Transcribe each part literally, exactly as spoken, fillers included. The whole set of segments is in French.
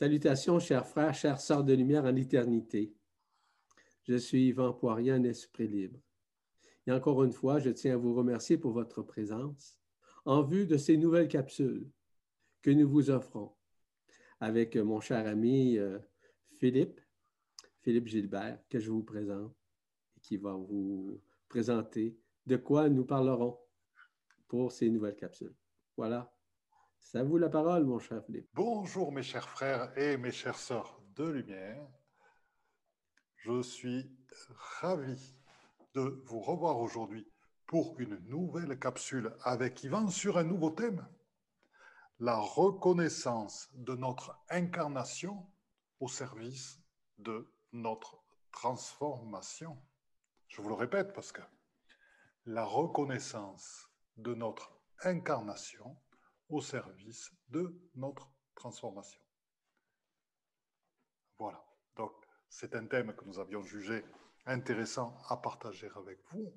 Salutations, chers frères, chères sœurs de lumière en l'éternité. Je suis Yvan Poirier, un esprit libre. Et encore une fois, je tiens à vous remercier pour votre présence en vue de ces nouvelles capsules que nous vous offrons avec mon cher ami euh, Philippe, Philippe Gilbert, que je vous présente et qui va vous présenter de quoi nous parlerons pour ces nouvelles capsules. Voilà. C'est à vous la parole, mon cher Philippe. Bonjour, mes chers frères et mes chères sœurs de lumière. Je suis ravi de vous revoir aujourd'hui pour une nouvelle capsule avec Yvan sur un nouveau thème, la reconnaissance de notre incarnation au service de notre transformation. Je vous le répète parce que la reconnaissance de notre incarnation au service de notre transformation. Voilà, donc c'est un thème que nous avions jugé intéressant à partager avec vous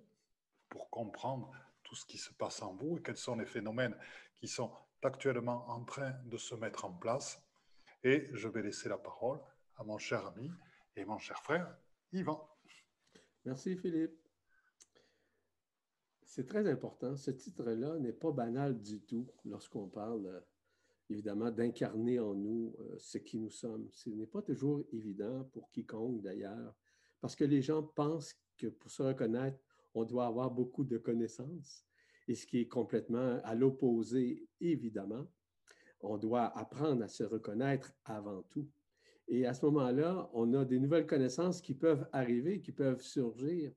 pour comprendre tout ce qui se passe en vous et quels sont les phénomènes qui sont actuellement en train de se mettre en place. Et je vais laisser la parole à mon cher ami et mon cher frère Yvan. Merci Philippe. C'est très important. Ce titre-là n'est pas banal du tout lorsqu'on parle, évidemment, d'incarner en nous ce qui nous sommes. Ce n'est pas toujours évident pour quiconque, d'ailleurs, parce que les gens pensent que pour se reconnaître, on doit avoir beaucoup de connaissances, et ce qui est complètement à l'opposé, évidemment. On doit apprendre à se reconnaître avant tout. Et à ce moment-là, on a des nouvelles connaissances qui peuvent arriver, qui peuvent surgir,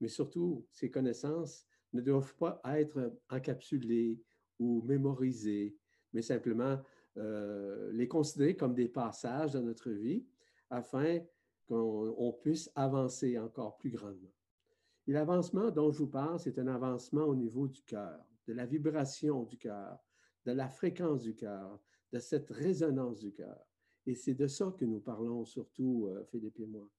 mais surtout, ces connaissances ne doivent pas être encapsulés ou mémorisés, mais simplement euh, les considérer comme des passages dans notre vie afin qu'on puisse avancer encore plus grandement. Et l'avancement dont je vous parle, c'est un avancement au niveau du cœur, de la vibration du cœur, de la fréquence du cœur, de cette résonance du cœur. Et c'est de ça que nous parlons surtout, euh, Philippe et moi,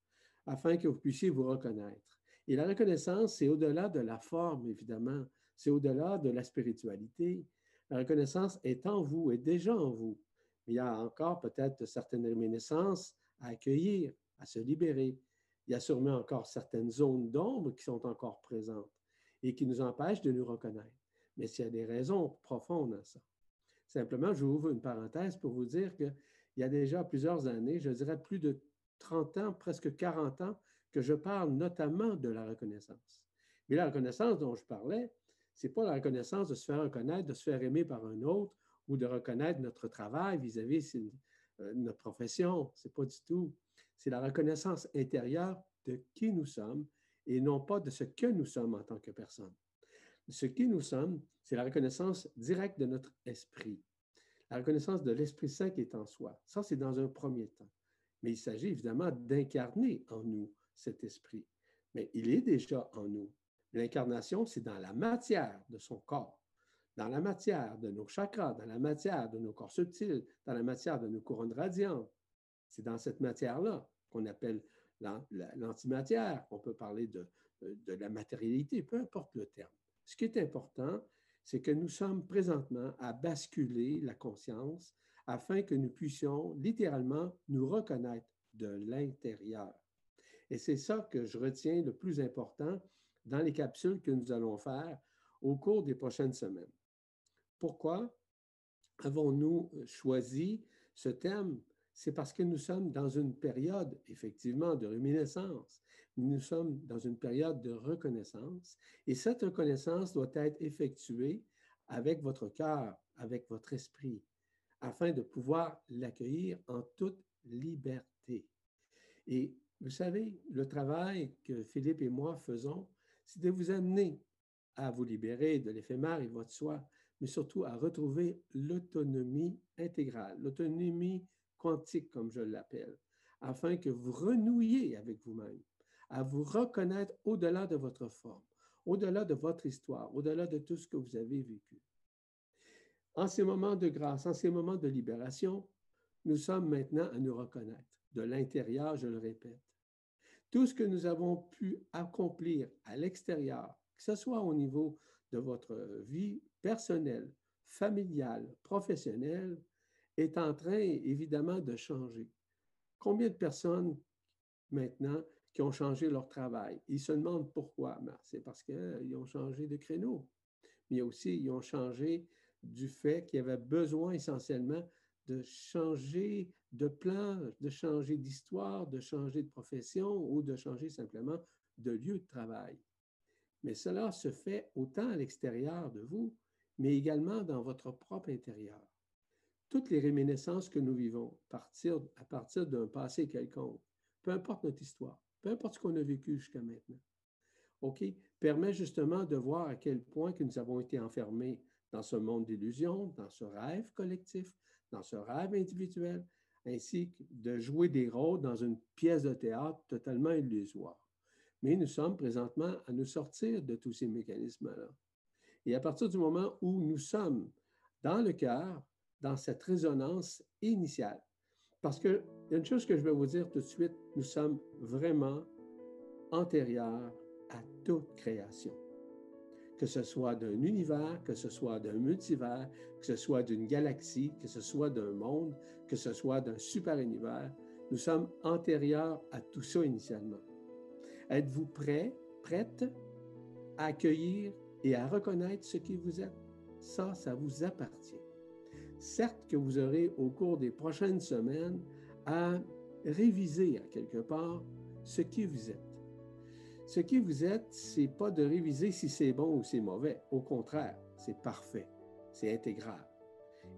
afin que vous puissiez vous reconnaître. Et la reconnaissance, c'est au-delà de la forme, évidemment. C'est au-delà de la spiritualité. La reconnaissance est en vous, est déjà en vous. Mais il y a encore peut-être certaines réminiscences à accueillir, à se libérer. Il y a sûrement encore certaines zones d'ombre qui sont encore présentes et qui nous empêchent de nous reconnaître. Mais s'il y a des raisons profondes à ça. Simplement, je vous ouvre une parenthèse pour vous dire qu'il y a déjà plusieurs années, je dirais plus de trente ans, presque quarante ans, que je parle notamment de la reconnaissance. Mais la reconnaissance dont je parlais, ce n'est pas la reconnaissance de se faire reconnaître, de se faire aimer par un autre ou de reconnaître notre travail vis-à-vis de euh, notre profession. Ce n'est pas du tout. C'est la reconnaissance intérieure de qui nous sommes et non pas de ce que nous sommes en tant que personne. Ce qui nous sommes, c'est la reconnaissance directe de notre esprit. La reconnaissance de l'Esprit Saint qui est en soi. Ça, c'est dans un premier temps. Mais il s'agit évidemment d'incarner en nous cet esprit, mais il est déjà en nous. L'incarnation, c'est dans la matière de son corps, dans la matière de nos chakras, dans la matière de nos corps subtils, dans la matière de nos couronnes radiantes. C'est dans cette matière-là qu'on appelle l'antimatière. On peut parler de, de la matérialité, peu importe le terme. Ce qui est important, c'est que nous sommes présentement à basculer la conscience afin que nous puissions littéralement nous reconnaître de l'intérieur. Et c'est ça que je retiens le plus important dans les capsules que nous allons faire au cours des prochaines semaines. Pourquoi avons-nous choisi ce thème? C'est parce que nous sommes dans une période, effectivement, de réminiscence. Nous sommes dans une période de reconnaissance. Et cette reconnaissance doit être effectuée avec votre cœur, avec votre esprit, afin de pouvoir l'accueillir en toute liberté. Et vous savez, le travail que Philippe et moi faisons, c'est de vous amener à vous libérer de l'éphémère et votre soi, mais surtout à retrouver l'autonomie intégrale, l'autonomie quantique, comme je l'appelle, afin que vous renouiez avec vous-même, à vous reconnaître au-delà de votre forme, au-delà de votre histoire, au-delà de tout ce que vous avez vécu. En ces moments de grâce, en ces moments de libération, nous sommes maintenant à nous reconnaître. De l'intérieur, je le répète. Tout ce que nous avons pu accomplir à l'extérieur, que ce soit au niveau de votre vie personnelle, familiale, professionnelle, est en train, évidemment, de changer. Combien de personnes, maintenant, qui ont changé leur travail? Ils se demandent pourquoi. Ben, c'est parce qu'ils euh, ont changé de créneau. Mais aussi, ils ont changé du fait qu'ils avaient besoin essentiellement de changer de plan, de changer d'histoire, de changer de profession ou de changer simplement de lieu de travail. Mais cela se fait autant à l'extérieur de vous, mais également dans votre propre intérieur. Toutes les réminiscences que nous vivons partir, à partir d'un passé quelconque, peu importe notre histoire, peu importe ce qu'on a vécu jusqu'à maintenant, ok, permet justement de voir à quel point que nous avons été enfermés dans ce monde d'illusions, dans ce rêve collectif, dans ce rêve individuel, ainsi que de jouer des rôles dans une pièce de théâtre totalement illusoire. Mais nous sommes présentement à nous sortir de tous ces mécanismes-là. Et à partir du moment où nous sommes dans le cœur, dans cette résonance initiale, parce qu'il y a une chose que je vais vous dire tout de suite, nous sommes vraiment antérieurs à toute création. Que ce soit d'un univers, que ce soit d'un multivers, que ce soit d'une galaxie, que ce soit d'un monde, que ce soit d'un super-univers, nous sommes antérieurs à tout ça initialement. Êtes-vous prêt, prête à accueillir et à reconnaître ce qui vous êtes? Ça, ça vous appartient. Certes que vous aurez au cours des prochaines semaines à réviser à quelque part ce qui vous êtes. Ce qui vous êtes, ce n'est pas de réviser si c'est bon ou c'est mauvais. Au contraire, c'est parfait, c'est intégral.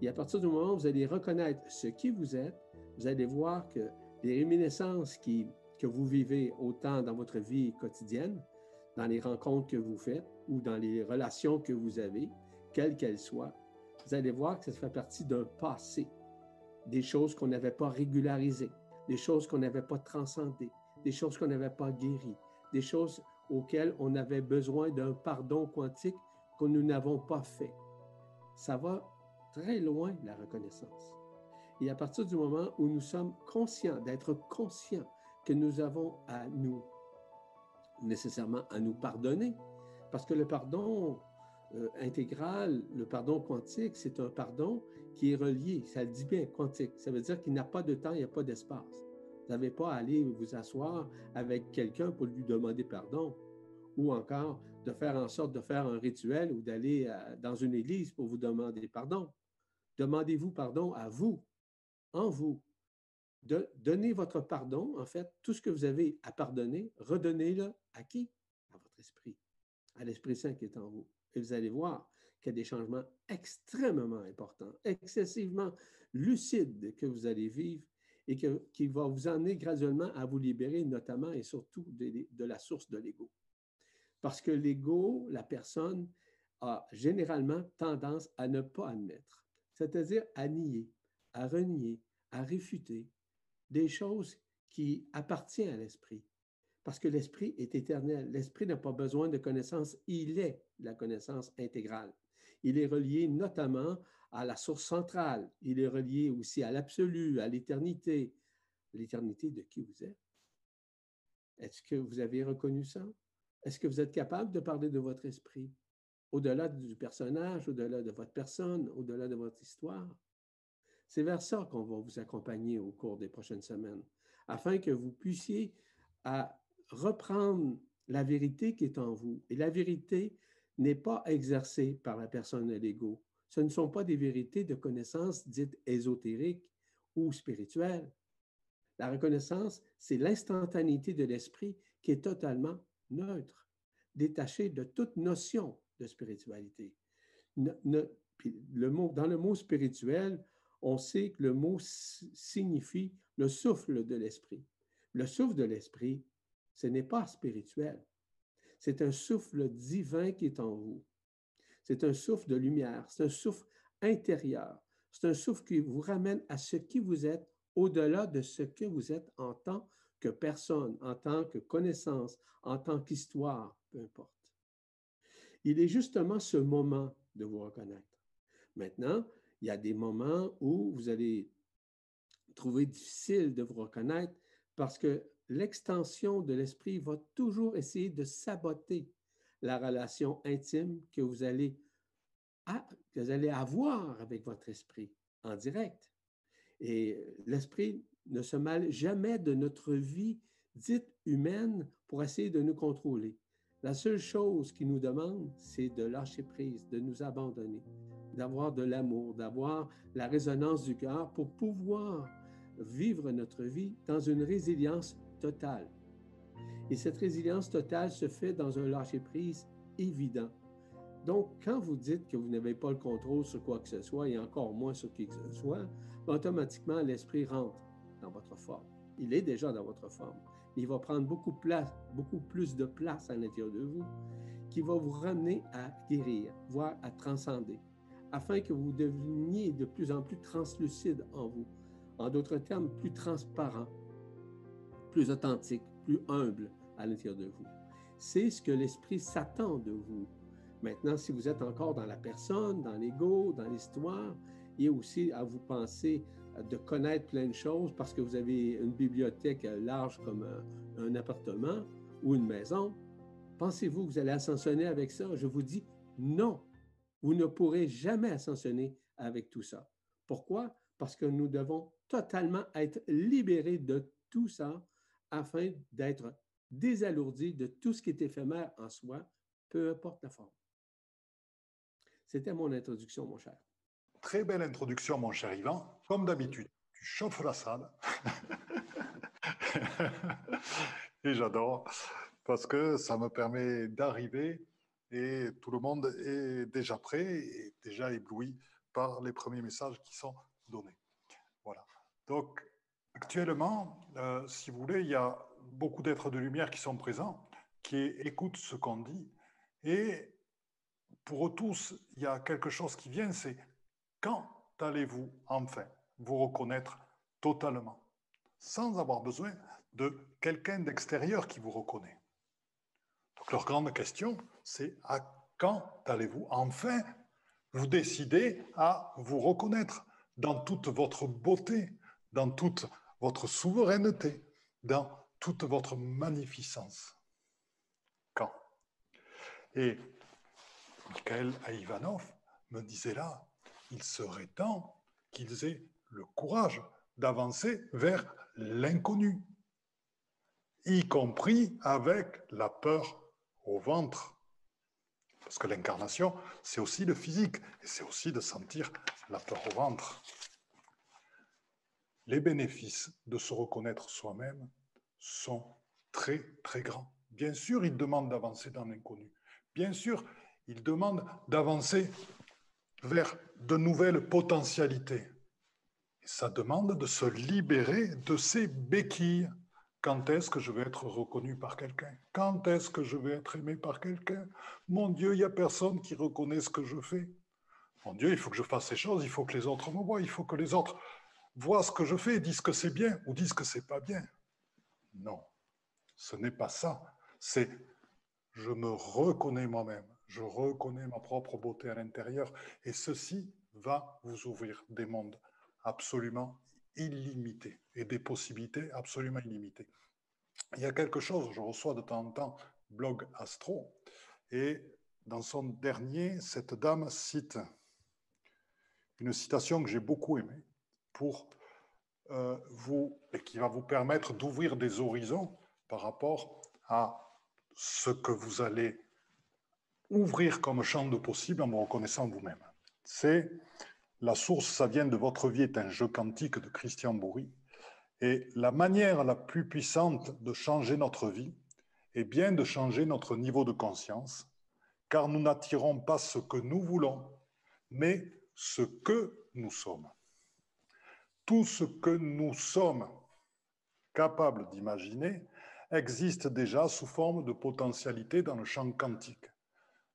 Et à partir du moment où vous allez reconnaître ce qui vous êtes, vous allez voir que les réminiscences qui, que vous vivez autant dans votre vie quotidienne, dans les rencontres que vous faites ou dans les relations que vous avez, quelles qu'elles soient, vous allez voir que ça fait partie d'un passé, des choses qu'on n'avait pas régularisées, des choses qu'on n'avait pas transcendées, des choses qu'on n'avait pas guéries, des choses auxquelles on avait besoin d'un pardon quantique que nous n'avons pas fait. Ça va très loin, la reconnaissance. Et à partir du moment où nous sommes conscients, d'être conscients que nous avons à nous, nécessairement à nous pardonner, parce que le pardon euh, intégral, le pardon quantique, c'est un pardon qui est relié, ça le dit bien, quantique, ça veut dire qu'il n'a pas de temps, il n'y a pas d'espace. Vous n'avez pas à aller vous asseoir avec quelqu'un pour lui demander pardon ou encore de faire en sorte de faire un rituel ou d'aller dans une église pour vous demander pardon. Demandez-vous pardon à vous, en vous. De, donnez votre pardon, en fait, tout ce que vous avez à pardonner, redonnez-le à qui? À votre esprit, à l'Esprit Saint qui est en vous. Et vous allez voir qu'il y a des changements extrêmement importants, excessivement lucides que vous allez vivre et que, qui va vous amener graduellement à vous libérer, notamment et surtout de, de la source de l'ego. Parce que l'ego, la personne, a généralement tendance à ne pas admettre, c'est-à-dire à nier, à renier, à réfuter des choses qui appartiennent à l'esprit. Parce que l'esprit est éternel, l'esprit n'a pas besoin de connaissance, il est la connaissance intégrale. Il est relié notamment à la source centrale. Il est relié aussi à l'absolu, à l'éternité. L'éternité de qui vous êtes? Est-ce que vous avez reconnu ça? Est-ce que vous êtes capable de parler de votre esprit? Au-delà du personnage, au-delà de votre personne, au-delà de votre histoire? C'est vers ça qu'on va vous accompagner au cours des prochaines semaines, afin que vous puissiez à reprendre la vérité qui est en vous. Et la vérité n'est pas exercée par la personne à l'ego. Ce ne sont pas des vérités de connaissance dites ésotériques ou spirituelles. La reconnaissance, c'est l'instantanéité de l'esprit qui est totalement neutre, détachée de toute notion de spiritualité. Ne, ne, le mot, dans le mot spirituel, on sait que le mot signifie le souffle de l'esprit. Le souffle de l'esprit, ce n'est pas spirituel. C'est un souffle divin qui est en vous. C'est un souffle de lumière, c'est un souffle intérieur. C'est un souffle qui vous ramène à ce qui vous êtes, au-delà de ce que vous êtes en tant que personne, en tant que connaissance, en tant qu'histoire, peu importe. Il est justement ce moment de vous reconnaître. Maintenant, il y a des moments où vous allez trouver difficile de vous reconnaître parce que l'extension de l'esprit va toujours essayer de saboter la relation intime que vous allez, à, que vous allez avoir avec votre esprit en direct. Et l'esprit ne se mêle jamais de notre vie dite humaine pour essayer de nous contrôler. La seule chose qu'il nous demande, c'est de lâcher prise, de nous abandonner, d'avoir de l'amour, d'avoir la résonance du cœur pour pouvoir vivre notre vie dans une résilience totale. Et cette résilience totale se fait dans un lâcher prise évident. Donc, quand vous dites que vous n'avez pas le contrôle sur quoi que ce soit, et encore moins sur qui que ce soit, automatiquement, l'esprit rentre dans votre forme. Il est déjà dans votre forme. Il va prendre beaucoup, place, beaucoup plus de place à l'intérieur de vous, qui va vous ramener à guérir, voire à transcender, afin que vous deveniez de plus en plus translucide en vous. En d'autres termes, plus transparent, plus authentique, plus humble à l'intérieur de vous. C'est ce que l'esprit s'attend de vous. Maintenant, si vous êtes encore dans la personne, dans l'ego, dans l'histoire, il y a aussi à vous penser de connaître plein de choses parce que vous avez une bibliothèque large comme un, un appartement ou une maison. Pensez-vous que vous allez ascensionner avec ça? Je vous dis non, vous ne pourrez jamais ascensionner avec tout ça. Pourquoi? Parce que nous devons totalement être libérés de tout ça afin d'être désalourdis de tout ce qui est éphémère en soi, peu importe la forme. C'était mon introduction, mon cher. Très belle introduction, mon cher Yvan. Comme d'habitude, tu chauffes la salle. Et j'adore, parce que ça me permet d'arriver et tout le monde est déjà prêt et déjà ébloui par les premiers messages qui sont donnés. Voilà. Donc, actuellement, euh, si vous voulez, il y a beaucoup d'êtres de lumière qui sont présents, qui écoutent ce qu'on dit. Et pour eux tous, il y a quelque chose qui vient, c'est quand allez-vous enfin vous reconnaître totalement, sans avoir besoin de quelqu'un d'extérieur qui vous reconnaît? Donc leur grande question, c'est à quand allez-vous enfin vous décider à vous reconnaître dans toute votre beauté, dans toute votre souveraineté, dans toute votre magnificence? Quand? Et Michael Aïvanov me disait là, il serait temps qu'ils aient le courage d'avancer vers l'inconnu, y compris avec la peur au ventre. Parce que l'incarnation, c'est aussi le physique, et c'est aussi de sentir la peur au ventre. Les bénéfices de se reconnaître soi-même sont très, très grands. Bien sûr, ils demandent d'avancer dans l'inconnu. Bien sûr, il demande d'avancer vers de nouvelles potentialités. Et ça demande de se libérer de ces béquilles. Quand est-ce que je vais être reconnu par quelqu'un? Quand est-ce que je vais être aimé par quelqu'un? Mon Dieu, il n'y a personne qui reconnaît ce que je fais. Mon Dieu, il faut que je fasse ces choses, il faut que les autres me voient, il faut que les autres voient ce que je fais, disent que c'est bien ou disent que c'est pas bien. Non, ce n'est pas ça. C'est je me reconnais moi-même. Je reconnais ma propre beauté à l'intérieur et ceci va vous ouvrir des mondes absolument illimités et des possibilités absolument illimitées. Il y a quelque chose, je reçois de temps en temps Blog Astro et dans son dernier, cette dame cite une citation que j'ai beaucoup aimée pour euh, vous et qui va vous permettre d'ouvrir des horizons par rapport à ce que vous allez ouvrir comme champ de possible en vous reconnaissant vous-même. C'est la source, ça vient de votre vie, est un jeu quantique de Christian Boury. Et la manière la plus puissante de changer notre vie est bien de changer notre niveau de conscience, car nous n'attirons pas ce que nous voulons, mais ce que nous sommes. Tout ce que nous sommes capables d'imaginer existe déjà sous forme de potentialité dans le champ quantique.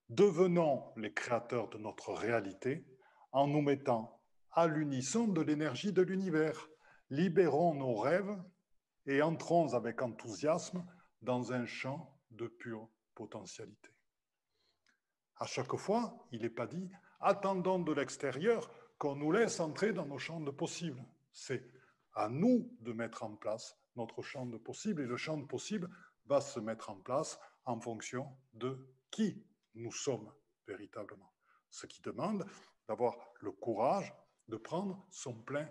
Devenons les créateurs de notre réalité en nous mettant à l'unisson de l'énergie de l'univers. Libérons nos rêves et entrons avec enthousiasme dans un champ de pure potentialité. À chaque fois, il n'est pas dit « attendons de l'extérieur qu'on nous laisse entrer dans nos champs de possible ». C'est à nous de mettre en place notre champ de possible et le champ de possible va se mettre en place en fonction de qui nous sommes véritablement, ce qui demande d'avoir le courage de prendre son plein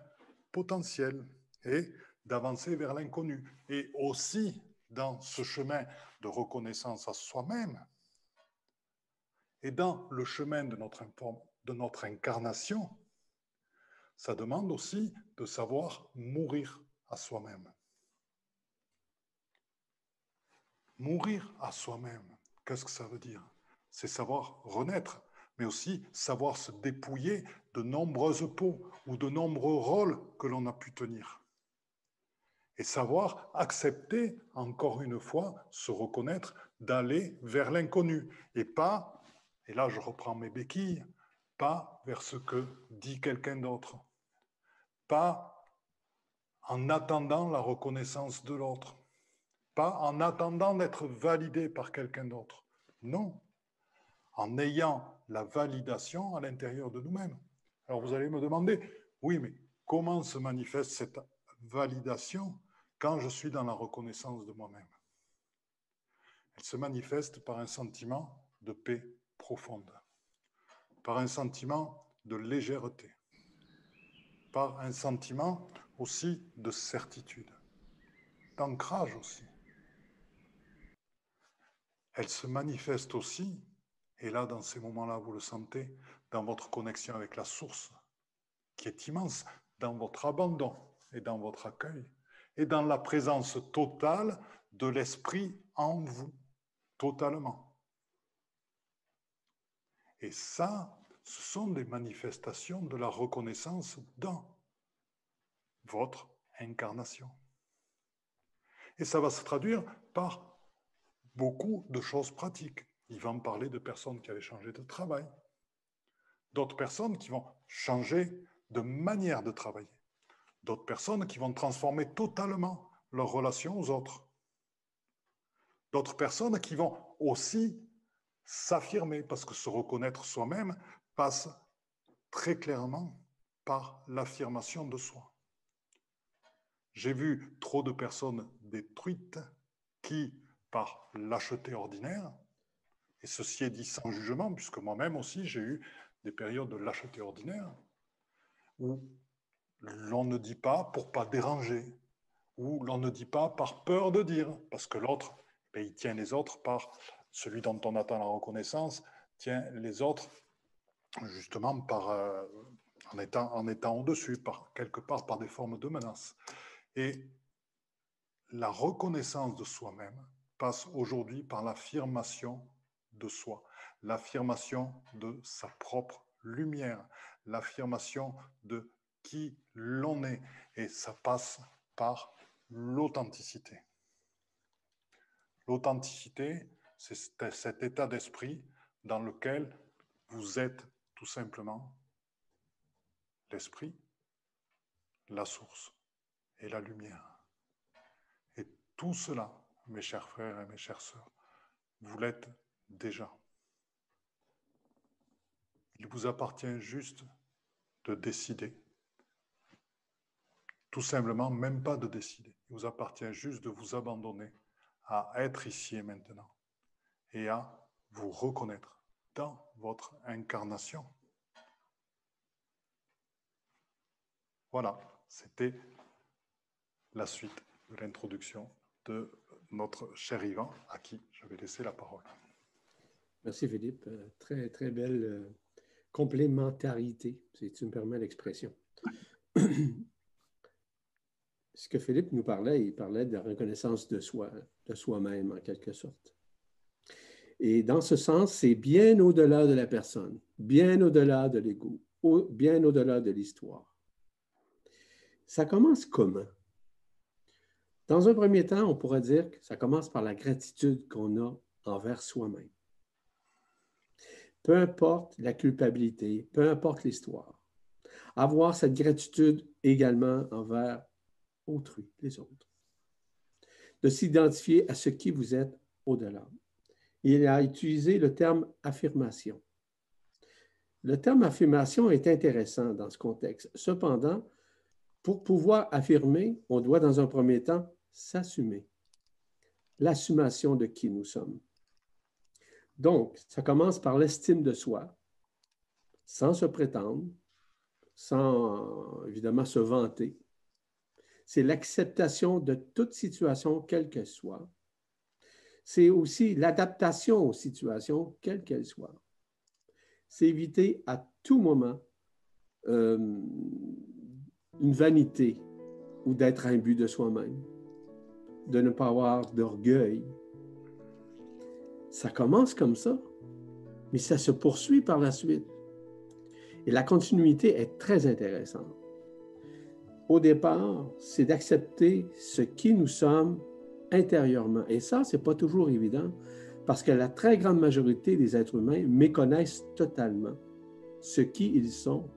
potentiel et d'avancer vers l'inconnu. Et aussi, dans ce chemin de reconnaissance à soi-même et dans le chemin de notre, de notre incarnation, ça demande aussi de savoir mourir à soi-même. Mourir à soi-même, qu'est-ce que ça veut dire? C'est savoir renaître, mais aussi savoir se dépouiller de nombreuses peaux ou de nombreux rôles que l'on a pu tenir. Et savoir accepter, encore une fois, se reconnaître, d'aller vers l'inconnu. Et pas, et là je reprends mes béquilles, pas vers ce que dit quelqu'un d'autre. Pas en attendant la reconnaissance de l'autre. Pas en attendant d'être validé par quelqu'un d'autre. Non. En ayant la validation à l'intérieur de nous-mêmes. Alors vous allez me demander, oui, mais comment se manifeste cette validation quand je suis dans la reconnaissance de moi-même? Elle se manifeste par un sentiment de paix profonde, par un sentiment de légèreté, par un sentiment aussi de certitude, d'ancrage aussi. Elle se manifeste aussi, et là dans ces moments-là vous le sentez, dans votre connexion avec la source qui est immense, dans votre abandon et dans votre accueil, et dans la présence totale de l'esprit en vous, totalement. Et ça, ce sont des manifestations de la reconnaissance dans votre incarnation. Et ça va se traduire par beaucoup de choses pratiques. Il va en parler de personnes qui avaient changé de travail, d'autres personnes qui vont changer de manière de travailler, d'autres personnes qui vont transformer totalement leur relation aux autres, d'autres personnes qui vont aussi s'affirmer, parce que se reconnaître soi-même passe très clairement par l'affirmation de soi. J'ai vu trop de personnes détruites qui, par lâcheté ordinaire, et ceci est dit sans jugement, puisque moi-même aussi j'ai eu des périodes de lâcheté ordinaire, où l'on ne dit pas pour ne pas déranger, ou l'on ne dit pas par peur de dire, parce que l'autre, ben, il tient les autres par celui dont on attend la reconnaissance, tient les autres justement par, euh, en étant, en étant au-dessus, par, quelque part par des formes de menace. Et la reconnaissance de soi-même passe aujourd'hui par l'affirmation de soi, l'affirmation de sa propre lumière, l'affirmation de qui l'on est, et ça passe par l'authenticité. L'authenticité, c'est cet état d'esprit dans lequel vous êtes tout simplement l'esprit, la source et la lumière. Et tout cela, mes chers frères et mes chères sœurs, vous l'êtes déjà. Il vous appartient juste de décider. Tout simplement, même pas de décider. Il vous appartient juste de vous abandonner à être ici et maintenant et à vous reconnaître dans votre incarnation. Voilà, c'était la suite de l'introduction de notre cher Yvan, à qui je vais laisser la parole. Merci Philippe. Très, très belle complémentarité, si tu me permets l'expression. Ce que Philippe nous parlait, il parlait de la reconnaissance de soi, de soi-même en quelque sorte. Et dans ce sens, c'est bien au-delà de la personne, bien au-delà de l'ego, au, bien au-delà de l'histoire. Ça commence comment? Dans un premier temps, on pourrait dire que ça commence par la gratitude qu'on a envers soi-même. Peu importe la culpabilité, peu importe l'histoire. Avoir cette gratitude également envers autrui, les autres. De s'identifier à ce qui vous êtes au-delà. Il a utilisé le terme affirmation. Le terme affirmation est intéressant dans ce contexte. Cependant, pour pouvoir affirmer, on doit dans un premier temps s'assumer. L'assumation de qui nous sommes. Donc, ça commence par l'estime de soi, sans se prétendre, sans évidemment se vanter. c'est l'acceptation de toute situation, quelle qu'elle soit. C'est aussi l'adaptation aux situations, quelles qu'elles soient. C'est éviter à tout moment euh, une vanité ou d'être imbu de soi-même, de ne pas avoir d'orgueil. Ça commence comme ça, mais ça se poursuit par la suite. Et la continuité est très intéressante. Au départ, c'est d'accepter ce qui nous sommes intérieurement. Et ça, ce n'est pas toujours évident, parce que la très grande majorité des êtres humains méconnaissent totalement ce qui ils sont.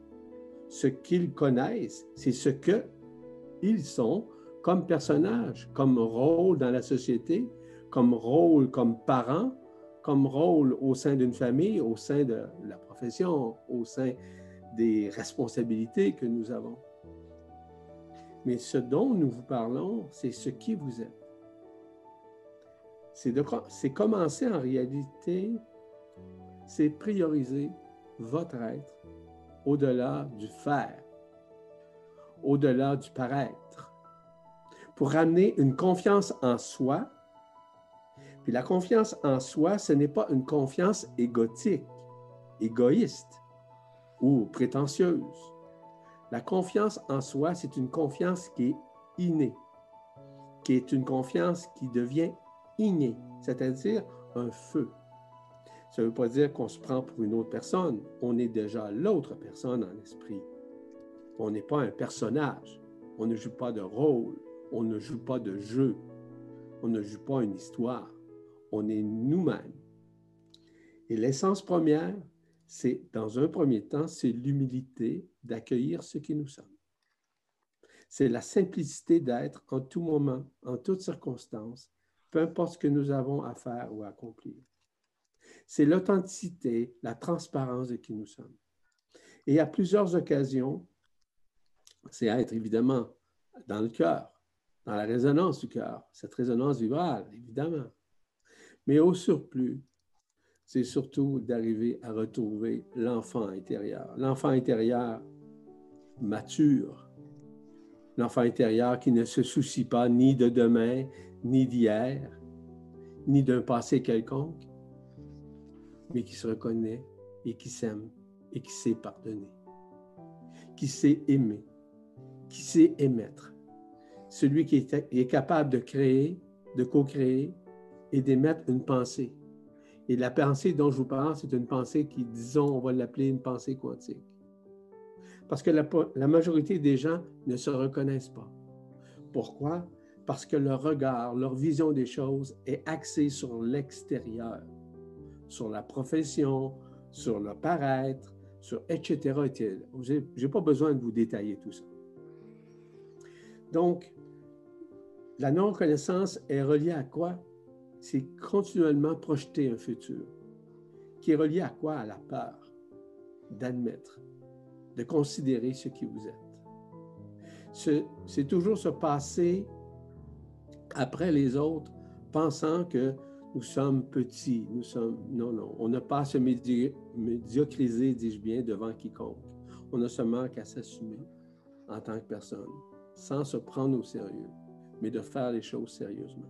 Ce qu'ils connaissent, c'est ce qu'ils sont comme personnage, comme rôle dans la société, comme rôle comme parent, comme rôle au sein d'une famille, au sein de la profession, au sein des responsabilités que nous avons. Mais ce dont nous vous parlons, c'est ce qui vous êtes. C'est de, c'est commencer en réalité, c'est prioriser votre être au-delà du faire, au-delà du paraître, pour ramener une confiance en soi. Puis la confiance en soi, ce n'est pas une confiance égotique, égoïste ou prétentieuse. La confiance en soi, c'est une confiance qui est innée, qui est une confiance qui devient inné, c'est-à-dire un feu. Ça ne veut pas dire qu'on se prend pour une autre personne. On est déjà l'autre personne en esprit. On n'est pas un personnage. On ne joue pas de rôle. On ne joue pas de jeu. On ne joue pas une histoire. On est nous-mêmes. Et l'essence première, c'est, dans un premier temps, c'est l'humilité d'accueillir ce qui nous sommes. C'est la simplicité d'être en tout moment, en toutes circonstances, peu importe ce que nous avons à faire ou à accomplir. C'est l'authenticité, la transparence de qui nous sommes. Et à plusieurs occasions, c'est être évidemment dans le cœur, dans la résonance du cœur, cette résonance vibrale, évidemment. Mais au surplus, c'est surtout d'arriver à retrouver l'enfant intérieur, l'enfant intérieur mature, l'enfant intérieur qui ne se soucie pas ni de demain, ni d'hier, ni d'un passé quelconque, mais qui se reconnaît et qui s'aime et qui sait pardonner, qui sait aimer, qui sait émettre. Celui qui est, est capable de créer, de co-créer et d'émettre une pensée. Et la pensée dont je vous parle, c'est une pensée qui, disons, on va l'appeler une pensée quantique. Parce que la, la majorité des gens ne se reconnaissent pas. Pourquoi? Parce que leur regard, leur vision des choses est axée sur l'extérieur, sur la profession, sur le paraître, sur et cetera. Je n'ai pas besoin de vous détailler tout ça. Donc, la non-reconnaissance est reliée à quoi? C'est continuellement projeter un futur, qui est relié à quoi? À la peur d'admettre, de considérer ce qui vous êtes. C'est toujours ce passé après les autres, pensant que nous sommes petits, nous sommes... Non, non, on n'a pas à se médi... médiocriser, dis-je bien, devant quiconque. On a seulement qu'à s'assumer en tant que personne, sans se prendre au sérieux, mais de faire les choses sérieusement.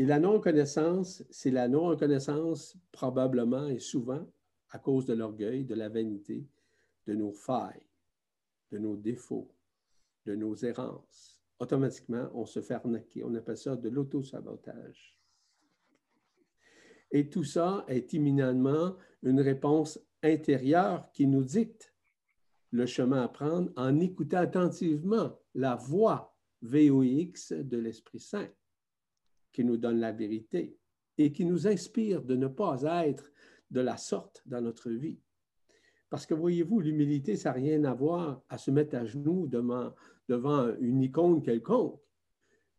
Et la non-reconnaissance, c'est la non-reconnaissance probablement et souvent à cause de l'orgueil, de la vanité, de nos failles, de nos défauts, de nos errances. Automatiquement, on se fait arnaquer. On appelle ça de l'auto-sabotage. Et tout ça est imminemment une réponse intérieure qui nous dicte le chemin à prendre en écoutant attentivement la voix V O X de l'Esprit Saint qui nous donne la vérité et qui nous inspire de ne pas être de la sorte dans notre vie. Parce que voyez-vous, l'humilité, ça n'a rien à voir à se mettre à genoux devant, devant une icône quelconque.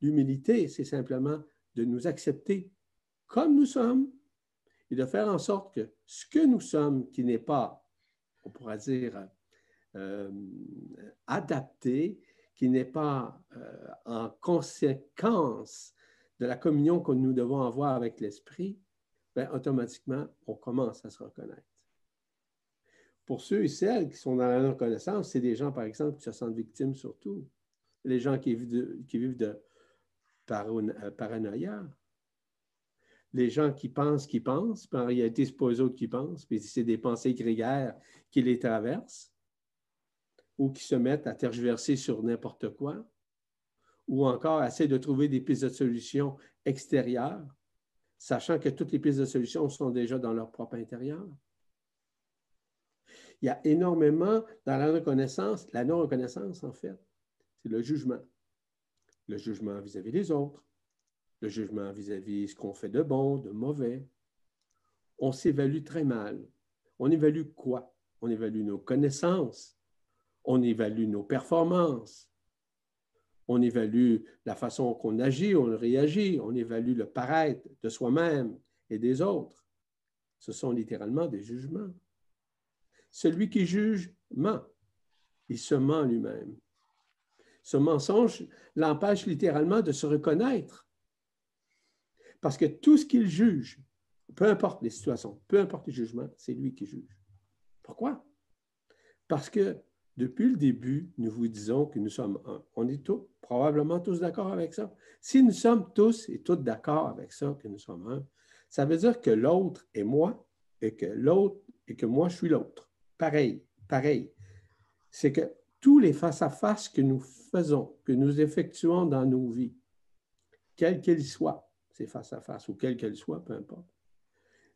L'humilité, c'est simplement de nous accepter comme nous sommes et de faire en sorte que ce que nous sommes, qui n'est pas, on pourra dire, euh, adapté, qui n'est pas euh, en conséquence de la communion que nous devons avoir avec l'esprit, bien, automatiquement, on commence à se reconnaître. Pour ceux et celles qui sont dans la reconnaissance, c'est des gens, par exemple, qui se sentent victimes surtout. Les gens qui vivent de, qui vivent de paranoïa. Les gens qui pensent, qui pensent, puis en réalité, ce n'est pas eux autres qui pensent, puis c'est des pensées grégaires qui les traversent, ou qui se mettent à tergiverser sur n'importe quoi, ou encore essaient de trouver des pistes de solutions extérieures, sachant que toutes les pistes de solutions sont déjà dans leur propre intérieur. Il y a énormément dans la reconnaissance, la non-reconnaissance, en fait, c'est le jugement. Le jugement vis-à-vis des autres, le jugement vis-à-vis ce qu'on fait de bon, de mauvais. On s'évalue très mal. On évalue quoi? On évalue nos connaissances, on évalue nos performances, on évalue la façon qu'on agit, on réagit, on évalue le paraître de soi-même et des autres. Ce sont littéralement des jugements. Celui qui juge ment. Il se ment lui-même. Ce mensonge l'empêche littéralement de se reconnaître. Parce que tout ce qu'il juge, peu importe les situations, peu importe les jugements, c'est lui qui juge. Pourquoi? Parce que depuis le début, nous vous disons que nous sommes un. On est tous, probablement tous d'accord avec ça. Si nous sommes tous et toutes d'accord avec ça, que nous sommes un, ça veut dire que l'autre est moi et que l'autre et que moi, je suis l'autre. Pareil, pareil. C'est que tous les face-à-face que nous faisons, que nous effectuons dans nos vies, quels qu'ils soient, ces face-à-face ou quels qu'ils soient, peu importe.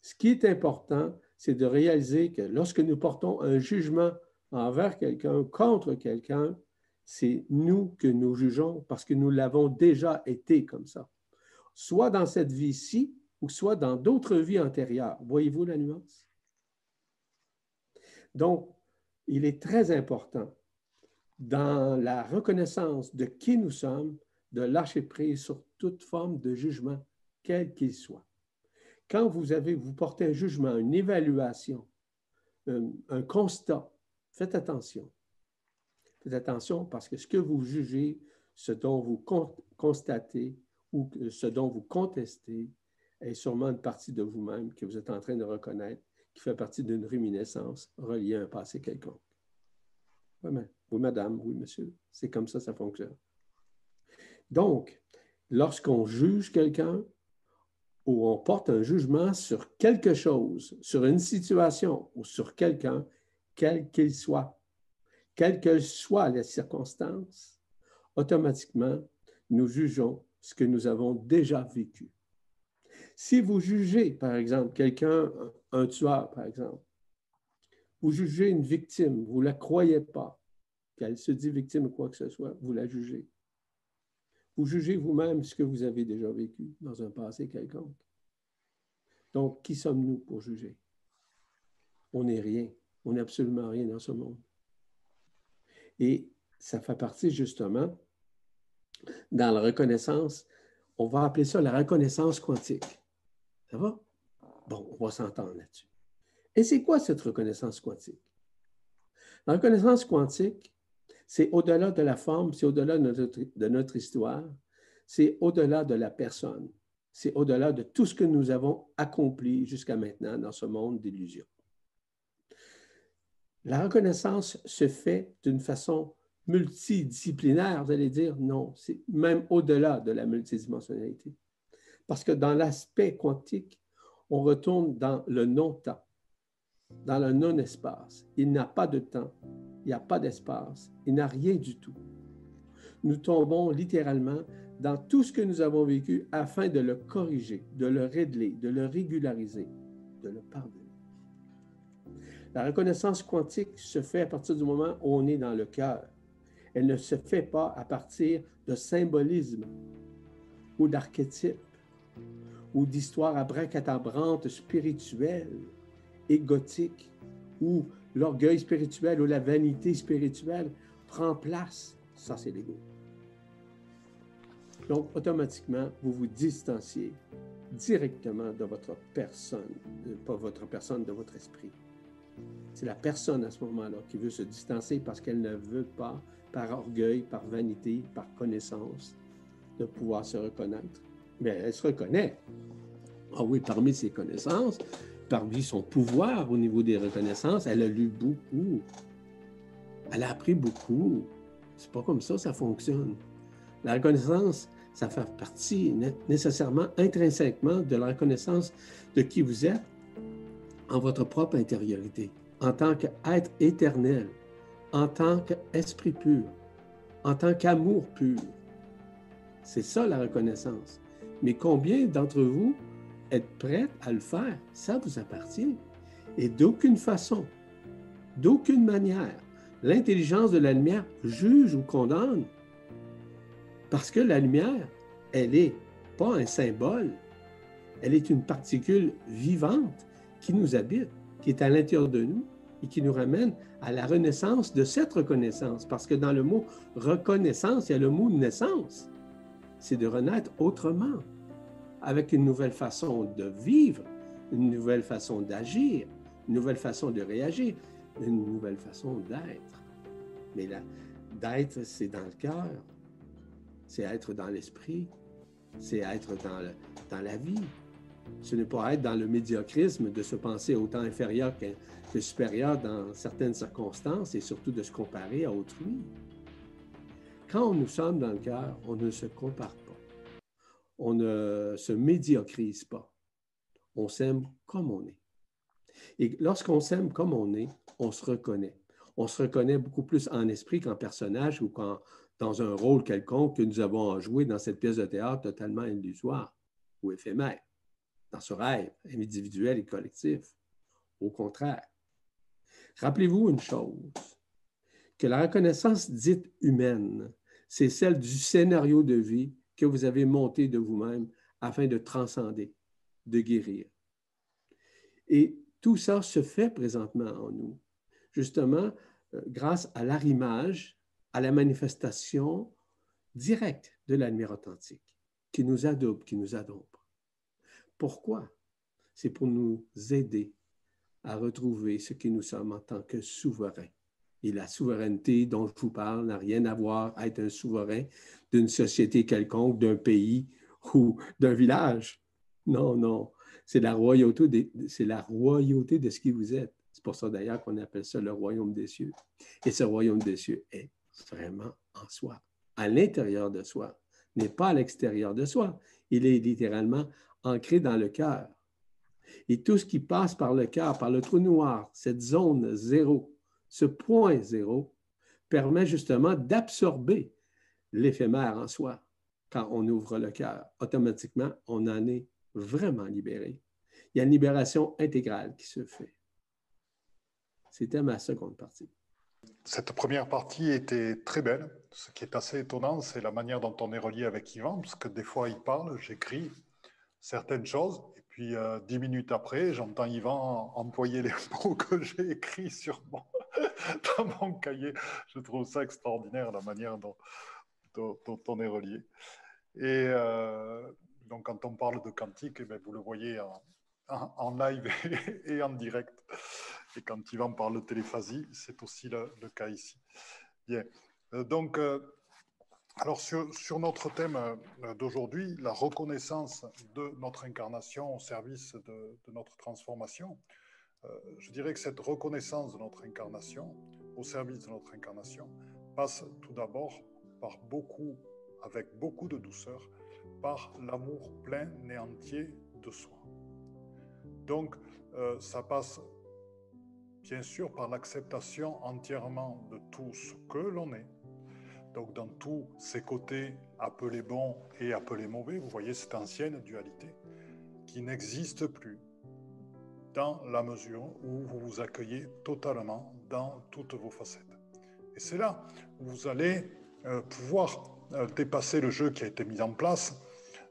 Ce qui est important, c'est de réaliser que lorsque nous portons un jugement envers quelqu'un, contre quelqu'un, c'est nous que nous jugeons parce que nous l'avons déjà été comme ça. Soit dans cette vie-ci ou soit dans d'autres vies antérieures. Voyez-vous la nuance? Donc, il est très important, dans la reconnaissance de qui nous sommes, de lâcher prise sur toute forme de jugement, quel qu'il soit. Quand vous avez, vous portez un jugement, une évaluation, un, un constat, faites attention. Faites attention parce que ce que vous jugez, ce dont vous con, constatez ou ce dont vous contestez est sûrement une partie de vous-même que vous êtes en train de reconnaître, qui fait partie d'une réminiscence reliée à un passé quelconque. Oui, mais, oui, madame, oui, monsieur, c'est comme ça, ça fonctionne. Donc, lorsqu'on juge quelqu'un ou on porte un jugement sur quelque chose, sur une situation ou sur quelqu'un, quel qu'il soit, quelles que soient les circonstances, automatiquement, nous jugeons ce que nous avons déjà vécu. Si vous jugez, par exemple, quelqu'un, un tueur, par exemple, vous jugez une victime, vous ne la croyez pas, qu'elle se dit victime ou quoi que ce soit, vous la jugez. Vous jugez vous-même ce que vous avez déjà vécu dans un passé quelconque. Donc, qui sommes-nous pour juger? On n'est rien. On n'est absolument rien dans ce monde. Et ça fait partie, justement, dans la reconnaissance, on va appeler ça la reconnaissance quantique. Ça va? Bon, on va s'entendre là-dessus. Et c'est quoi cette reconnaissance quantique? La reconnaissance quantique, c'est au-delà de la forme, c'est au-delà de notre, de notre histoire, c'est au-delà de la personne, c'est au-delà de tout ce que nous avons accompli jusqu'à maintenant dans ce monde d'illusions. La reconnaissance se fait d'une façon multidisciplinaire, vous allez dire, non, c'est même au-delà de la multidimensionnalité. Parce que dans l'aspect quantique, on retourne dans le non-temps, dans le non-espace. Il n'y a pas de temps, il n'y a pas d'espace, il n'y a rien du tout. Nous tombons littéralement dans tout ce que nous avons vécu afin de le corriger, de le régler, de le régulariser, de le pardonner. La reconnaissance quantique se fait à partir du moment où on est dans le cœur. Elle ne se fait pas à partir de symbolisme ou d'archétypes ou d'histoires abracadabrantes spirituelles, égotiques, où l'orgueil spirituel ou la vanité spirituelle prend place. Ça, c'est l'ego. Donc, automatiquement, vous vous distanciez directement de votre personne, pas votre personne, de votre esprit. C'est la personne à ce moment-là qui veut se distancer parce qu'elle ne veut pas, par orgueil, par vanité, par connaissance, de pouvoir se reconnaître. Mais elle se reconnaît. Ah oui, parmi ses connaissances, parmi son pouvoir au niveau des reconnaissances, elle a lu beaucoup. Elle a appris beaucoup. C'est pas comme ça, ça fonctionne. La reconnaissance, ça fait partie nécessairement, intrinsèquement, de la reconnaissance de qui vous êtes en votre propre intériorité, en tant qu'être éternel, en tant qu'esprit pur, en tant qu'amour pur. C'est ça la reconnaissance. Mais combien d'entre vous êtes prêts à le faire? Ça vous appartient. Et d'aucune façon, d'aucune manière, l'intelligence de la lumière juge ou condamne. Parce que la lumière, elle n'est pas un symbole, elle est une particule vivante qui nous habite, qui est à l'intérieur de nous et qui nous ramène à la renaissance de cette reconnaissance. Parce que dans le mot « reconnaissance », il y a le mot « naissance ». C'est de renaître autrement, avec une nouvelle façon de vivre, une nouvelle façon d'agir, une nouvelle façon de réagir, une nouvelle façon d'être. Mais là, d'être, c'est dans le cœur. C'est être dans l'esprit, c'est être dans, le, dans la vie. Ce n'est pas être dans le médiocrisme de se penser autant inférieur que, que supérieur dans certaines circonstances et surtout de se comparer à autrui. Quand nous sommes dans le cœur, on ne se compare pas, on ne se médiocrise pas, on s'aime comme on est. Et lorsqu'on s'aime comme on est, on se reconnaît. On se reconnaît beaucoup plus en esprit qu'en personnage ou qu'en dans un rôle quelconque que nous avons à jouer dans cette pièce de théâtre totalement illusoire ou éphémère, dans ce rêve individuel et collectif. Au contraire, rappelez-vous une chose, que la reconnaissance dite humaine, c'est celle du scénario de vie que vous avez monté de vous-même afin de transcender, de guérir. Et tout ça se fait présentement en nous, justement grâce à l'arrimage, à la manifestation directe de la lumière authentique, qui nous adoube, qui nous adombre. Pourquoi? C'est pour nous aider à retrouver ce que nous sommes en tant que souverains. Et la souveraineté dont je vous parle n'a rien à voir à être un souverain d'une société quelconque, d'un pays ou d'un village. Non, non, c'est la royauté de, c'est la royauté de ce qui vous êtes. C'est pour ça d'ailleurs qu'on appelle ça le royaume des cieux. Et ce royaume des cieux est vraiment en soi, à l'intérieur de soi, n'est pas à l'extérieur de soi. Il est littéralement ancré dans le cœur. Et tout ce qui passe par le cœur, par le trou noir, cette zone zéro, ce point zéro, permet justement d'absorber l'éphémère en soi. Quand on ouvre le cœur, automatiquement, on en est vraiment libéré. Il y a une libération intégrale qui se fait. C'était ma seconde partie. Cette première partie était très belle. Ce qui est assez étonnant, c'est la manière dont on est relié avec Yvan, parce que des fois, il parle, j'écris certaines choses, et puis euh, dix minutes après, j'entends Yvan employer les mots que j'ai écrits sur mon, dans mon cahier. Je trouve ça extraordinaire, la manière dont, dont, dont on est relié. Et euh, donc, quand on parle de quantique, eh bien, vous le voyez en, en, en live et, et en direct. Et quand Yvan parle de téléphasie, c'est aussi le, le cas ici. Bien. Euh, donc, euh, alors sur, sur notre thème euh, d'aujourd'hui, la reconnaissance de notre incarnation au service de, de notre transformation, euh, je dirais que cette reconnaissance de notre incarnation, au service de notre incarnation, passe tout d'abord par beaucoup, avec beaucoup de douceur, par l'amour plein et entier de soi. Donc, euh, ça passe bien sûr par l'acceptation entièrement de tout ce que l'on est, donc dans tous ces côtés appelés bons et appelés mauvais, vous voyez cette ancienne dualité qui n'existe plus dans la mesure où vous vous accueillez totalement dans toutes vos facettes. Et c'est là où vous allez pouvoir dépasser le jeu qui a été mis en place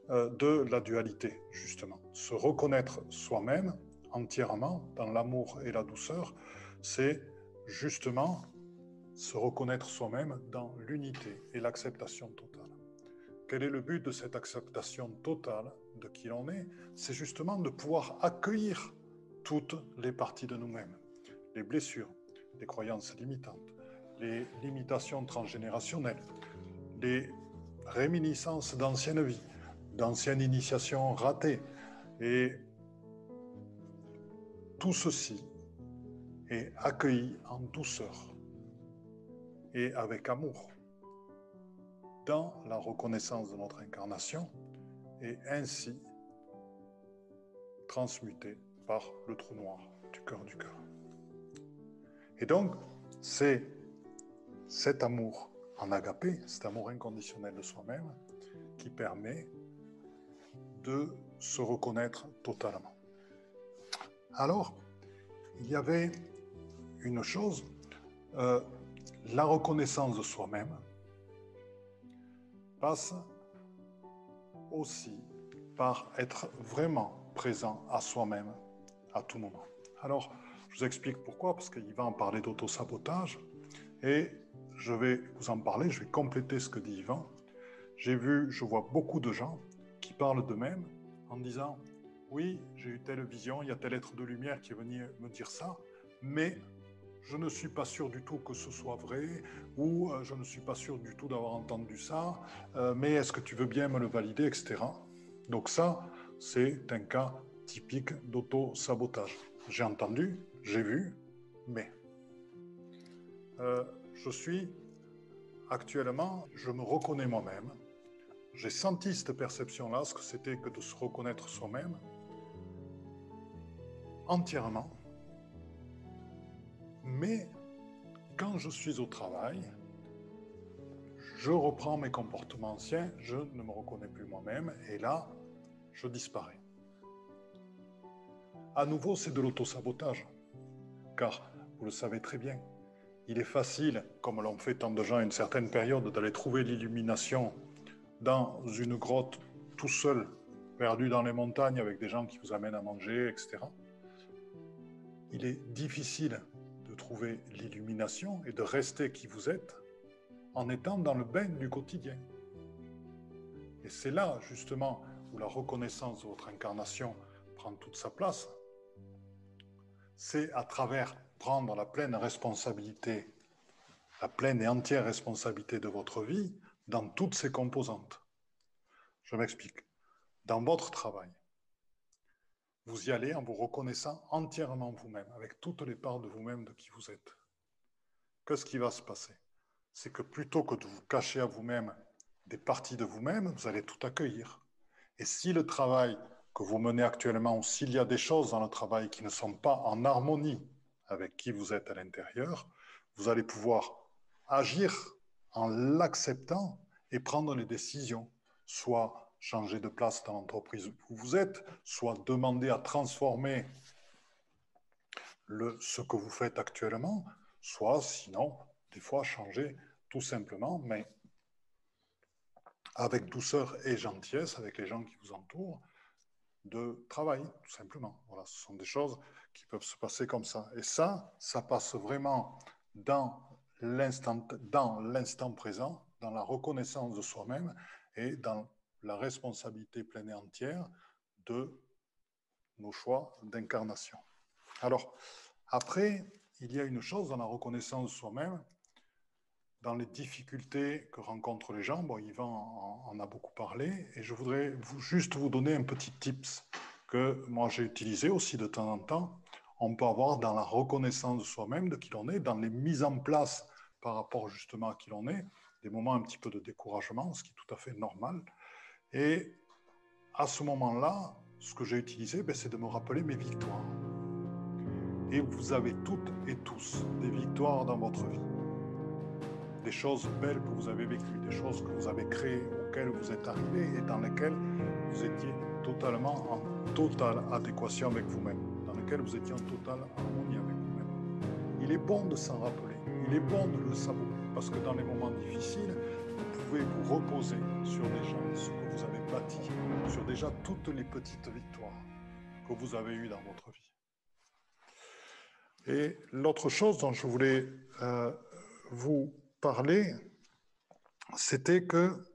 de la dualité, justement, se reconnaître soi-même entièrement dans l'amour et la douceur, c'est justement se reconnaître soi-même dans l'unité et l'acceptation totale. Quel est le but de cette acceptation totale de qui l'on est? C'est justement de pouvoir accueillir toutes les parties de nous-mêmes, les blessures, les croyances limitantes, les limitations transgénérationnelles, les réminiscences d'anciennes vies, d'anciennes initiations ratées et tout ceci est accueilli en douceur et avec amour dans la reconnaissance de notre incarnation et ainsi transmuté par le trou noir du cœur du cœur. Et donc, c'est cet amour en agapé, cet amour inconditionnel de soi-même, qui permet de se reconnaître totalement. Alors, il y avait une chose, euh, la reconnaissance de soi-même passe aussi par être vraiment présent à soi-même à tout moment. Alors, je vous explique pourquoi, parce qu'il va en parler d'autosabotage, et je vais vous en parler, je vais compléter ce que dit Yvan. J'ai vu, je vois beaucoup de gens qui parlent d'eux-mêmes en disant « Oui, j'ai eu telle vision, il y a tel être de lumière qui est venu me dire ça, mais je ne suis pas sûr du tout que ce soit vrai, ou je ne suis pas sûr du tout d'avoir entendu ça, mais est-ce que tu veux bien me le valider, et cetera » Donc ça, c'est un cas typique d'auto-sabotage. J'ai entendu, j'ai vu, mais... Euh, je suis actuellement, je me reconnais moi-même. J'ai senti cette perception-là, ce que c'était que de se reconnaître soi-même entièrement. Mais quand je suis au travail, je reprends mes comportements anciens, je ne me reconnais plus moi-même et là, je disparais. À nouveau, c'est de l'auto-sabotage, car vous le savez très bien, il est facile, comme l'ont fait tant de gens à une certaine période, d'aller trouver l'illumination dans une grotte, tout seul, perdu dans les montagnes, avec des gens qui vous amènent à manger, et cetera. Il est difficile de trouver l'illumination et de rester qui vous êtes en étant dans le bain du quotidien. Et c'est là, justement, où la reconnaissance de votre incarnation prend toute sa place. C'est à travers... prendre la pleine responsabilité, la pleine et entière responsabilité de votre vie dans toutes ses composantes. Je m'explique. Dans votre travail, vous y allez en vous reconnaissant entièrement vous-même, avec toutes les parts de vous-même de qui vous êtes. Qu'est-ce qui va se passer? C'est que plutôt que de vous cacher à vous-même des parties de vous-même, vous allez tout accueillir. Et si le travail que vous menez actuellement, ou s'il y a des choses dans le travail qui ne sont pas en harmonie avec qui vous êtes à l'intérieur, vous allez pouvoir agir en l'acceptant et prendre les décisions, soit changer de place dans l'entreprise où vous êtes, soit demander à transformer le, ce que vous faites actuellement, soit sinon, des fois, changer tout simplement, mais avec douceur et gentillesse, avec les gens qui vous entourent, de travail, tout simplement. Voilà, ce sont des choses qui peuvent se passer comme ça. Et ça, ça passe vraiment dans l'instant, dans l'instant présent, dans la reconnaissance de soi-même et dans la responsabilité pleine et entière de nos choix d'incarnation. Alors, après, il y a une chose dans la reconnaissance de soi-même, dans les difficultés que rencontrent les gens. Bon, Yvan en, en a beaucoup parlé, et je voudrais vous, juste vous donner un petit tips que moi j'ai utilisé aussi de temps en temps. On peut avoir dans la reconnaissance de soi-même de qui l'on est, dans les mises en place par rapport justement à qui l'on est, des moments un petit peu de découragement, ce qui est tout à fait normal. Et à ce moment-là, ce que j'ai utilisé, ben, c'est de me rappeler mes victoires. Et vous avez toutes et tous des victoires dans votre vie. Des choses belles que vous avez vécues, des choses que vous avez créées, auxquelles vous êtes arrivé et dans lesquelles vous étiez totalement en totale adéquation avec vous-même, dans lesquelles vous étiez en totale harmonie avec vous-même. Il est bon de s'en rappeler, il est bon de le savourer, parce que dans les moments difficiles, vous pouvez vous reposer sur déjà ce que vous avez bâti, sur déjà toutes les petites victoires que vous avez eues dans votre vie. Et l'autre chose dont je voulais euh, vous parler, c'était que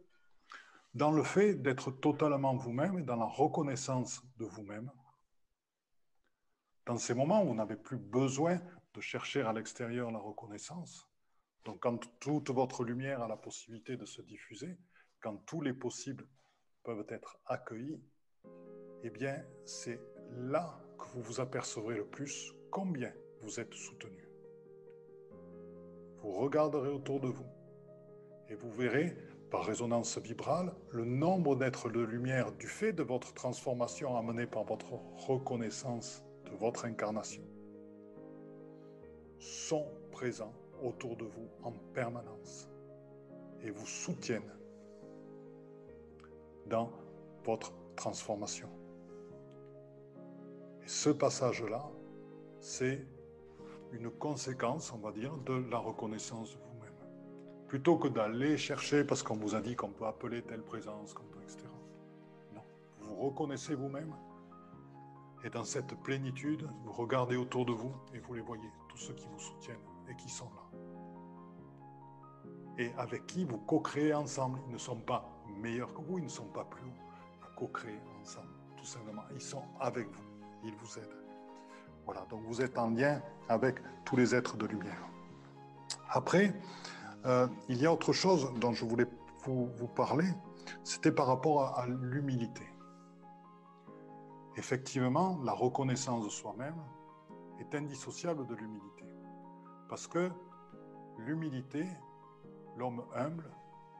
dans le fait d'être totalement vous-même et dans la reconnaissance de vous-même, dans ces moments où vous n'avez plus besoin de chercher à l'extérieur la reconnaissance, donc quand toute votre lumière a la possibilité de se diffuser, quand tous les possibles peuvent être accueillis, eh bien c'est là que vous vous apercevrez le plus combien vous êtes soutenu. Vous regarderez autour de vous et vous verrez, par résonance vibrale, le nombre d'êtres de lumière du fait de votre transformation amenée par votre reconnaissance de votre incarnation sont présents autour de vous en permanence et vous soutiennent dans votre transformation. Et ce passage-là, c'est une conséquence, on va dire, de la reconnaissance de vous-même. Plutôt que d'aller chercher parce qu'on vous a dit qu'on peut appeler telle présence, qu'on peut, et cetera. Non, vous vous reconnaissez vous-même et dans cette plénitude, vous regardez autour de vous et vous les voyez, tous ceux qui vous soutiennent et qui sont là. Et avec qui vous co-créez ensemble. Ils ne sont pas meilleurs que vous, ils ne sont pas plus hauts. Vous co-créez ensemble, tout simplement. Ils sont avec vous, ils vous aident. Voilà, donc vous êtes en lien avec tous les êtres de lumière. Après, euh, il y a autre chose dont je voulais vous, vous parler, c'était par rapport à, à l'humilité. Effectivement, la reconnaissance de soi-même est indissociable de l'humilité. Parce que l'humilité, l'homme humble,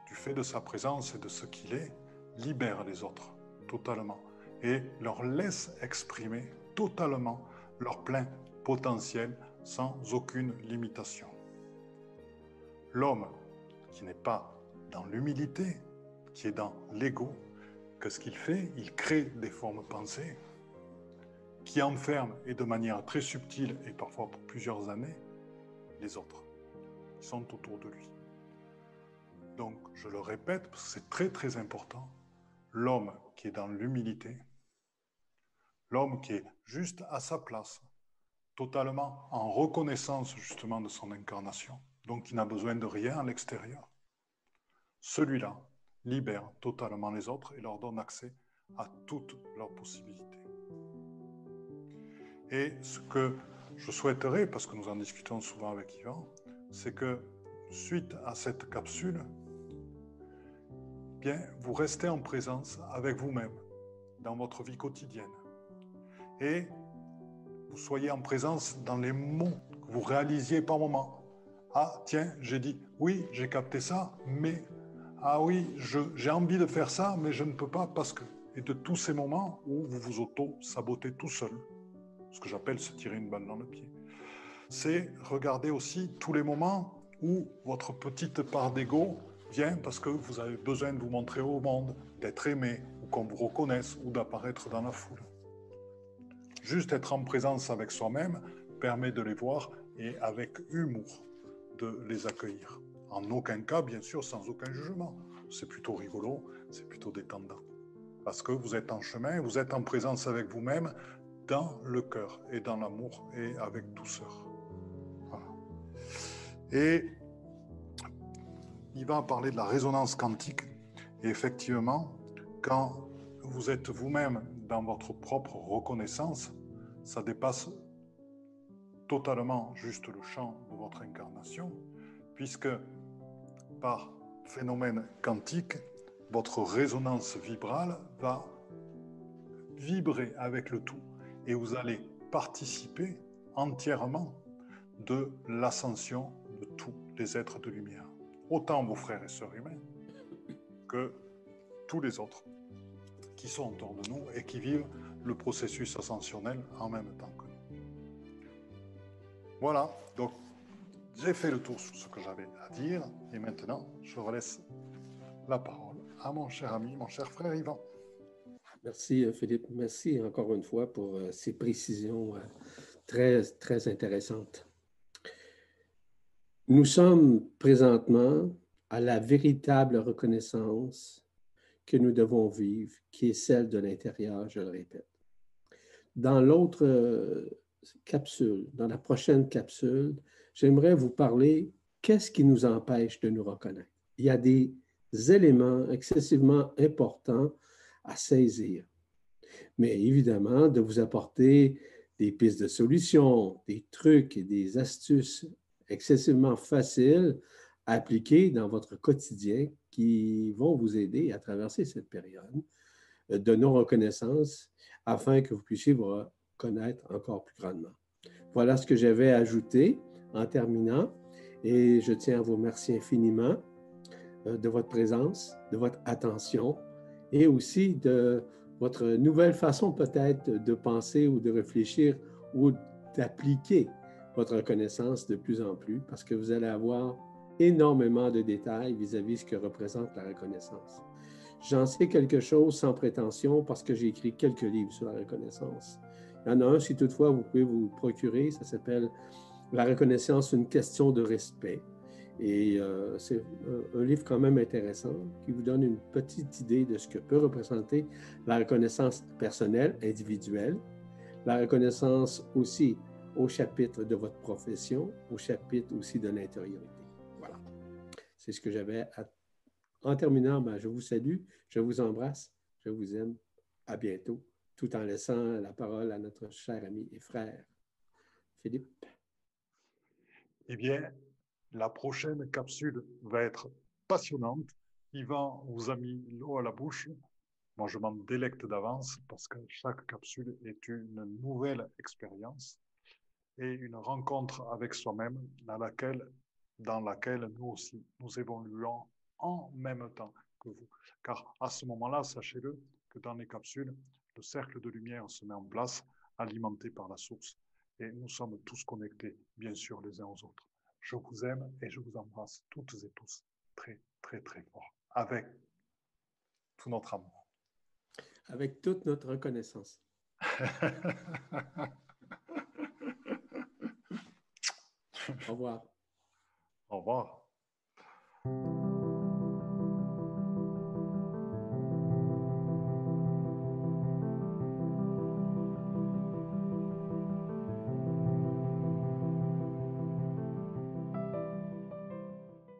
du fait de sa présence et de ce qu'il est, libère les autres totalement et leur laisse exprimer totalement leur plein potentiel sans aucune limitation. L'homme qui n'est pas dans l'humilité, qui est dans l'ego, qu'est-ce qu'il fait? Il crée des formes pensées qui enferment, et de manière très subtile et parfois pour plusieurs années, les autres qui sont autour de lui. Donc, je le répète, parce que c'est très très important, l'homme qui est dans l'humilité, l'homme qui est juste à sa place, totalement en reconnaissance justement de son incarnation, donc qui n'a besoin de rien à l'extérieur, celui-là libère totalement les autres et leur donne accès à toutes leurs possibilités. Et ce que je souhaiterais, parce que nous en discutons souvent avec Yvan, c'est que suite à cette capsule, bien, vous restez en présence avec vous-même, dans votre vie quotidienne. Et vous soyez en présence dans les mots que vous réalisiez par moment. Ah, tiens, j'ai dit, oui, j'ai capté ça, mais... Ah oui, j'ai envie de faire ça, mais je ne peux pas parce que... Et de tous ces moments où vous vous auto-sabotez tout seul, ce que j'appelle se tirer une balle dans le pied, c'est regarder aussi tous les moments où votre petite part d'ego vient parce que vous avez besoin de vous montrer au monde, d'être aimé, ou qu'on vous reconnaisse, ou d'apparaître dans la foule. Juste être en présence avec soi-même permet de les voir et avec humour de les accueillir. En aucun cas, bien sûr, sans aucun jugement. C'est plutôt rigolo, c'est plutôt détendant. Parce que vous êtes en chemin, vous êtes en présence avec vous-même, dans le cœur et dans l'amour et avec douceur. Voilà. Et il va parler de la résonance quantique. Et effectivement, quand vous êtes vous-même dans votre propre reconnaissance, ça dépasse totalement juste le champ de votre incarnation, puisque par phénomène quantique, votre résonance vibrale va vibrer avec le tout et vous allez participer entièrement de l'ascension de tous les êtres de lumière, autant vos frères et sœurs humains que tous les autres qui sont autour de nous et qui vivent le processus ascensionnel en même temps que nous. Voilà, donc j'ai fait le tour sur ce que j'avais à dire et maintenant je relaisse la parole à mon cher ami, mon cher frère Yvan. Merci Philippe, merci encore une fois pour ces précisions très, très intéressantes. Nous sommes présentement à la véritable reconnaissance que nous devons vivre, qui est celle de l'intérieur, je le répète. Dans l'autre capsule, dans la prochaine capsule, j'aimerais vous parler qu'est-ce qui nous empêche de nous reconnaître. Il y a des éléments excessivement importants à saisir, mais évidemment de vous apporter des pistes de solutions, des trucs et des astuces excessivement faciles à appliquer dans votre quotidien qui vont vous aider à traverser cette période de non-reconnaissance afin que vous puissiez vous connaître encore plus grandement. Voilà ce que j'avais ajouté en terminant et je tiens à vous remercier infiniment de votre présence, de votre attention et aussi de votre nouvelle façon peut-être de penser ou de réfléchir ou d'appliquer votre reconnaissance de plus en plus parce que vous allez avoir énormément de détails vis-à-vis de ce que représente la reconnaissance. J'en sais quelque chose sans prétention parce que j'ai écrit quelques livres sur la reconnaissance. Il y en a un, si toutefois vous pouvez vous procurer, ça s'appelle « La reconnaissance, une question de respect ». Et euh, c'est un, un livre quand même intéressant qui vous donne une petite idée de ce que peut représenter la reconnaissance personnelle, individuelle, la reconnaissance aussi au chapitre de votre profession, au chapitre aussi de l'intériorité. Voilà, c'est ce que j'avais à En terminant, ben, je vous salue, je vous embrasse, je vous aime. À bientôt, tout en laissant la parole à notre cher ami et frère, Philippe. Eh bien, la prochaine capsule va être passionnante. Yvan vous a mis l'eau à la bouche. Moi, je m'en délecte d'avance parce que chaque capsule est une nouvelle expérience et une rencontre avec soi-même dans laquelle, dans laquelle nous aussi, nous évoluons en même temps que vous. Car à ce moment-là, sachez-le, que dans les capsules, le cercle de lumière se met en place, alimenté par la source. Et nous sommes tous connectés, bien sûr, les uns aux autres. Je vous aime et je vous embrasse toutes et tous très, très, très fort. Avec tout notre amour. Avec toute notre reconnaissance. Au revoir. Au revoir.